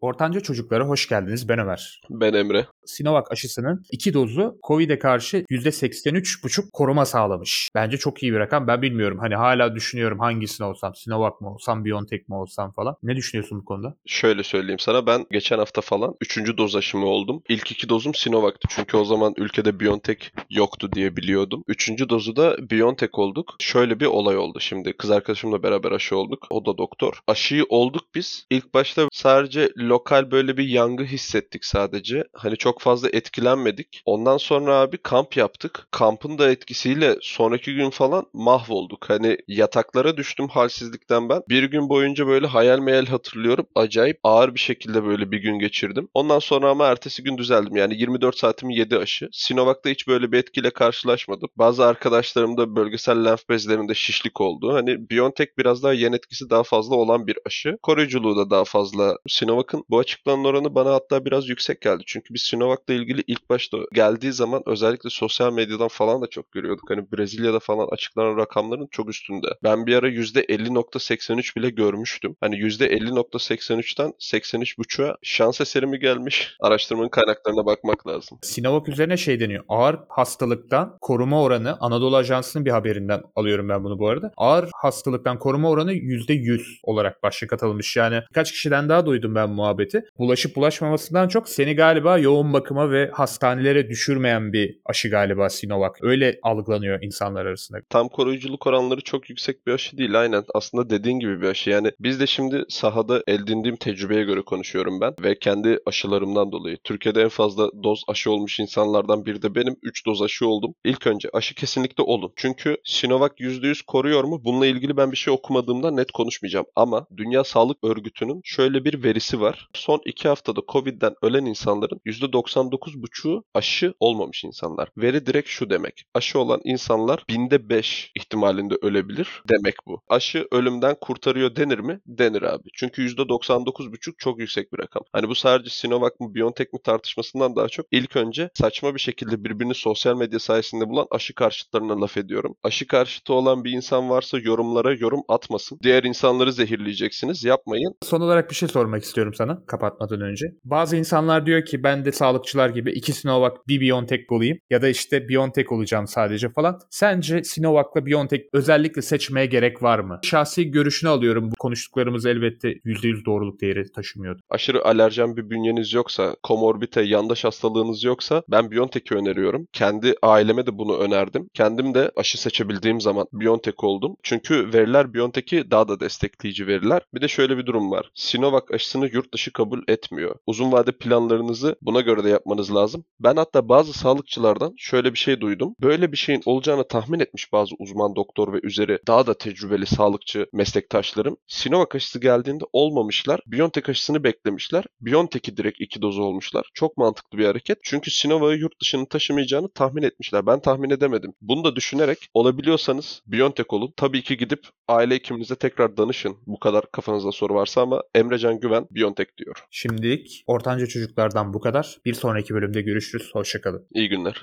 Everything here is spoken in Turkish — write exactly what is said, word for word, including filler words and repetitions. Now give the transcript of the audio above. Ortanca çocuklara hoş geldiniz. Ben Ömer. Ben Emre. Sinovac aşısının iki dozu Covid'e karşı yüzde seksen üç virgül beş koruma sağlamış. Bence çok iyi bir rakam. Ben bilmiyorum. Hani hala düşünüyorum hangisini olsam. Sinovac mı olsam, BioNTech mi olsam falan. Ne düşünüyorsun bu konuda? Şöyle söyleyeyim sana. Ben geçen hafta falan üçüncü doz aşımı oldum. İlk iki dozum Sinovac'tı. Çünkü o zaman ülkede BioNTech yoktu diye biliyordum. Üçüncü dozu da BioNTech olduk. Şöyle bir olay oldu şimdi. Kız arkadaşımla beraber aşı olduk. O da doktor. Aşıyı olduk biz. İlk başta sadece lokal böyle bir yangı hissettik sadece. Hani çok fazla etkilenmedik. Ondan sonra abi kamp yaptık. Kampın da etkisiyle sonraki gün falan mahvolduk. Hani yataklara düştüm halsizlikten ben. Bir gün boyunca böyle hayal meyal hatırlıyorum. Acayip ağır bir şekilde böyle bir gün geçirdim. Ondan sonra ama ertesi gün düzeldim. Yani yirmi dört saatimi yedi aşı. Sinovac'ta hiç böyle bir etkiyle karşılaşmadım. Bazı arkadaşlarımda bölgesel lenf bezlerinde şişlik oldu. Hani BioNTech biraz daha yan etkisi daha fazla olan bir aşı. Koruyuculuğu da daha fazla. Sinovac'ın bu açıklanan oranı bana hatta biraz yüksek geldi. Çünkü biz Sinovac'la ilgili ilk başta geldiği zaman özellikle sosyal medyadan falan da çok görüyorduk. Hani Brezilya'da falan açıklanan rakamların çok üstünde. Ben bir ara yüzde elli virgül seksen üç bile görmüştüm. Hani yüzde elli virgül seksen üçten seksen üç virgül beşe şans eseri mi gelmiş? Araştırmanın kaynaklarına bakmak lazım. Sinovac üzerine şey deniyor. Ağır hastalıktan koruma oranı, Anadolu Ajansı'nın bir haberinden alıyorum ben bunu bu arada. Ağır hastalıktan koruma oranı yüzde yüz olarak başlık atılmış. Yani birkaç kişiden daha duydum ben bu muhabbeti. Bulaşıp bulaşmamasından çok seni galiba yoğun bakıma ve hastanelere düşürmeyen bir aşı galiba Sinovac. Öyle algılanıyor insanlar arasında. Tam koruyuculuk oranları çok yüksek bir aşı değil. Aynen. Aslında dediğin gibi bir aşı. Yani biz de şimdi sahada edindiğim tecrübeye göre konuşuyorum ben ve kendi aşılarımdan dolayı. Türkiye'de en fazla doz aşı olmuş insanlardan biri de benim. üç doz aşı oldum. İlk önce aşı kesinlikle olun. Çünkü Sinovac yüzde yüz koruyor mu? Bununla ilgili ben bir şey okumadığımdan net konuşmayacağım. Ama Dünya Sağlık Örgütü'nün şöyle bir verisi var. Son iki haftada Covid'den ölen insanların yüzde doksan dokuz virgül beşi aşı olmamış insanlar. Veri direkt şu demek. Aşı olan insanlar binde beş ihtimalinde ölebilir demek bu. Aşı ölümden kurtarıyor denir mi? Denir abi. Çünkü yüzde doksan dokuz virgül beş çok yüksek bir rakam. Hani bu sadece Sinovac mı BioNTech mi tartışmasından daha çok ilk önce saçma bir şekilde birbirini sosyal medya sayesinde bulan aşı karşıtlarına laf ediyorum. Aşı karşıtı olan bir insan varsa yorumlara yorum atmasın. Diğer insanları zehirleyeceksiniz. Yapmayın. Son olarak bir şey sormak istiyorum sana kapatmadan önce. Bazı insanlar diyor ki ben de sağlıkçılar gibi iki Sinovac bir BioNTech olayım ya da işte BioNTech olacağım sadece falan. Sence Sinovac'la BioNTech özellikle seçmeye gerek var mı? Şahsi görüşünü alıyorum. Bu konuştuklarımız elbette yüzde yüz doğruluk değeri taşımıyordu. Aşırı alerjen bir bünyeniz yoksa, komorbite yandaş hastalığınız yoksa ben BioNTech'i öneriyorum. Kendi aileme de bunu önerdim. Kendim de aşı seçebildiğim zaman BioNTech oldum. Çünkü veriler BioNTech'i daha da destekleyici veriler. Bir de şöyle bir durum var. Sinovac aşısını yurt dışı kabul etmiyor. Uzun vade planlarınızı buna göre de yapmanız lazım. Ben hatta bazı sağlıkçılardan şöyle bir şey duydum. Böyle bir şeyin olacağını tahmin etmiş bazı uzman doktor ve üzeri daha da tecrübeli sağlıkçı meslektaşlarım. Sinovac aşısı geldiğinde olmamışlar. BioNTech aşısını beklemişler. BioNTech'i direkt iki dozu olmuşlar. Çok mantıklı bir hareket. Çünkü Sinovac'ı yurt dışının taşımayacağını tahmin etmişler. Ben tahmin edemedim. Bunu da düşünerek olabiliyorsanız BioNTech olun. Tabii ki gidip aile hekiminize tekrar danışın. Bu kadar kafanızda soru varsa ama Emrecan Güven BioNTech diyor. Şimdilik ortanca çocuklardan bu kadar. Bir sonraki bölümde görüşürüz. Hoşça kalın. İyi günler.